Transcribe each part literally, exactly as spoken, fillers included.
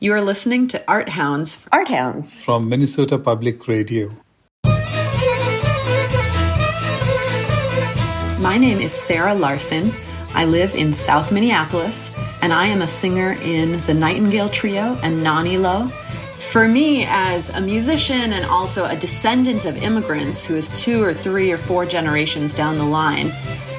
You are listening to Art Hounds. Art Hounds. From Minnesota Public Radio. My name is Sarah Larson. I live in South Minneapolis, and I am a singer in the Nightingale Trio and Nani Lo. For me, as a musician and also a descendant of immigrants who is two or three or four generations down the line,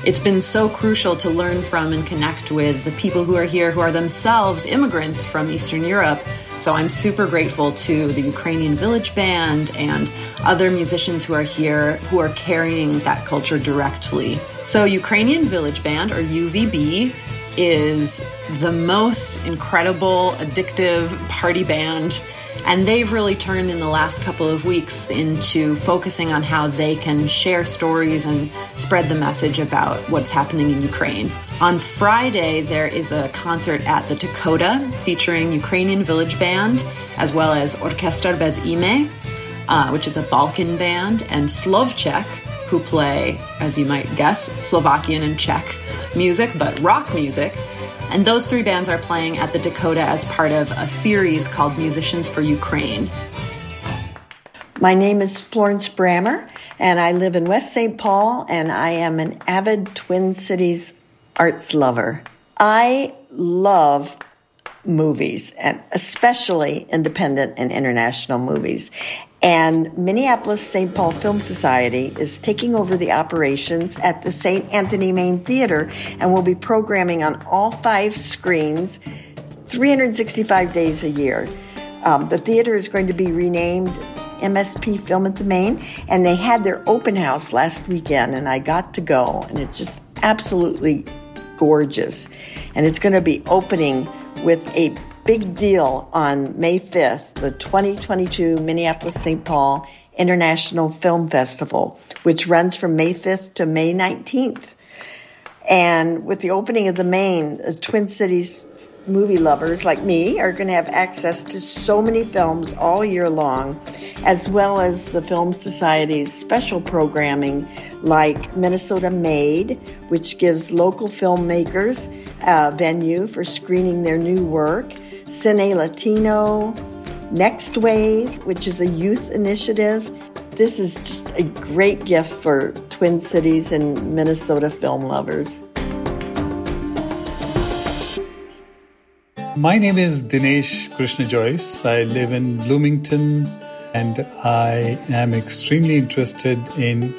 it's been so crucial to learn from and connect with the people who are here who are themselves immigrants from Eastern Europe. So I'm super grateful to the Ukrainian Village Band and other musicians who are here who are carrying that culture directly. So Ukrainian Village Band, or U V B, is the most incredible, addictive party band. And they've really turned in the last couple of weeks into focusing on how they can share stories and spread the message about what's happening in Ukraine. On Friday, there is a concert at the Dakota featuring Ukrainian Village Band, as well as Orkestar Bez Ime, uh, which is a Balkan band, and Slovček, who play, as you might guess, Slovakian and Czech music, but rock music. And those three bands are playing at the Dakota as part of a series called Musicians for Ukraine. My name is Florence Brammer, and I live in West Saint Paul, and I am an avid Twin Cities arts lover. I love movies, and especially independent and international movies. And Minneapolis-Saint Paul Film Society is taking over the operations at the Saint Anthony Main Theater and will be programming on all five screens three hundred sixty-five days a year. Um, the theater is going to be renamed M S P Film at the Main, and they had their open house last weekend, and I got to go, and it's just absolutely gorgeous. And it's going to be opening with a big deal on May fifth, the twenty twenty-two Minneapolis-Saint Paul International Film Festival, which runs from May fifth to May nineteenth. And with the opening of the Main, the Twin Cities movie lovers like me are going to have access to so many films all year long, as well as the Film Society's special programming like Minnesota Made, which gives local filmmakers a venue for screening their new work, Cine Latino, Next Wave, which is a youth initiative. This is just a great gift for Twin Cities and Minnesota film lovers. My name is Dinesh Krishna Joyce. I live in Bloomington, and I am extremely interested in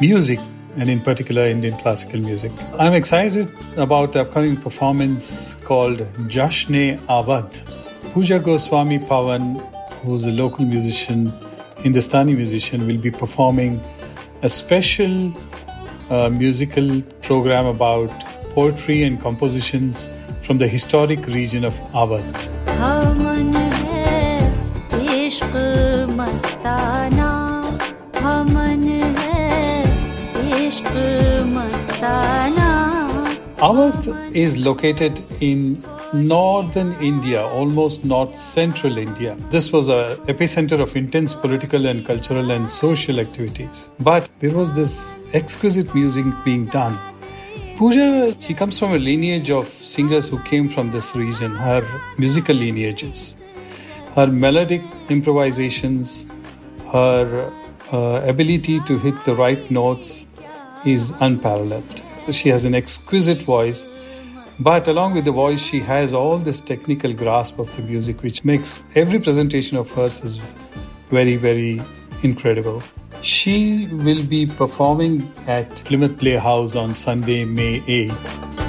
music, and in particular Indian classical music. I'm excited about the upcoming performance called Jashn-e-Awadh. Pooja Goswami Pawan, who's a local musician, Hindustani musician, will be performing a special uh, musical program about poetry and compositions from the historic region of Awadh. Awadh is located in northern India, almost north central India. This was an epicenter of intense political and cultural and social activities. But there was this exquisite music being done. Pooja, she comes from a lineage of singers who came from this region, her musical lineages, her melodic improvisations, her uh, ability to hit the right notes is unparalleled. She has an exquisite voice, but along with the voice, she has all this technical grasp of the music, which makes every presentation of hers is very, very incredible. She will be performing at Plymouth Playhouse on Sunday, May eighth.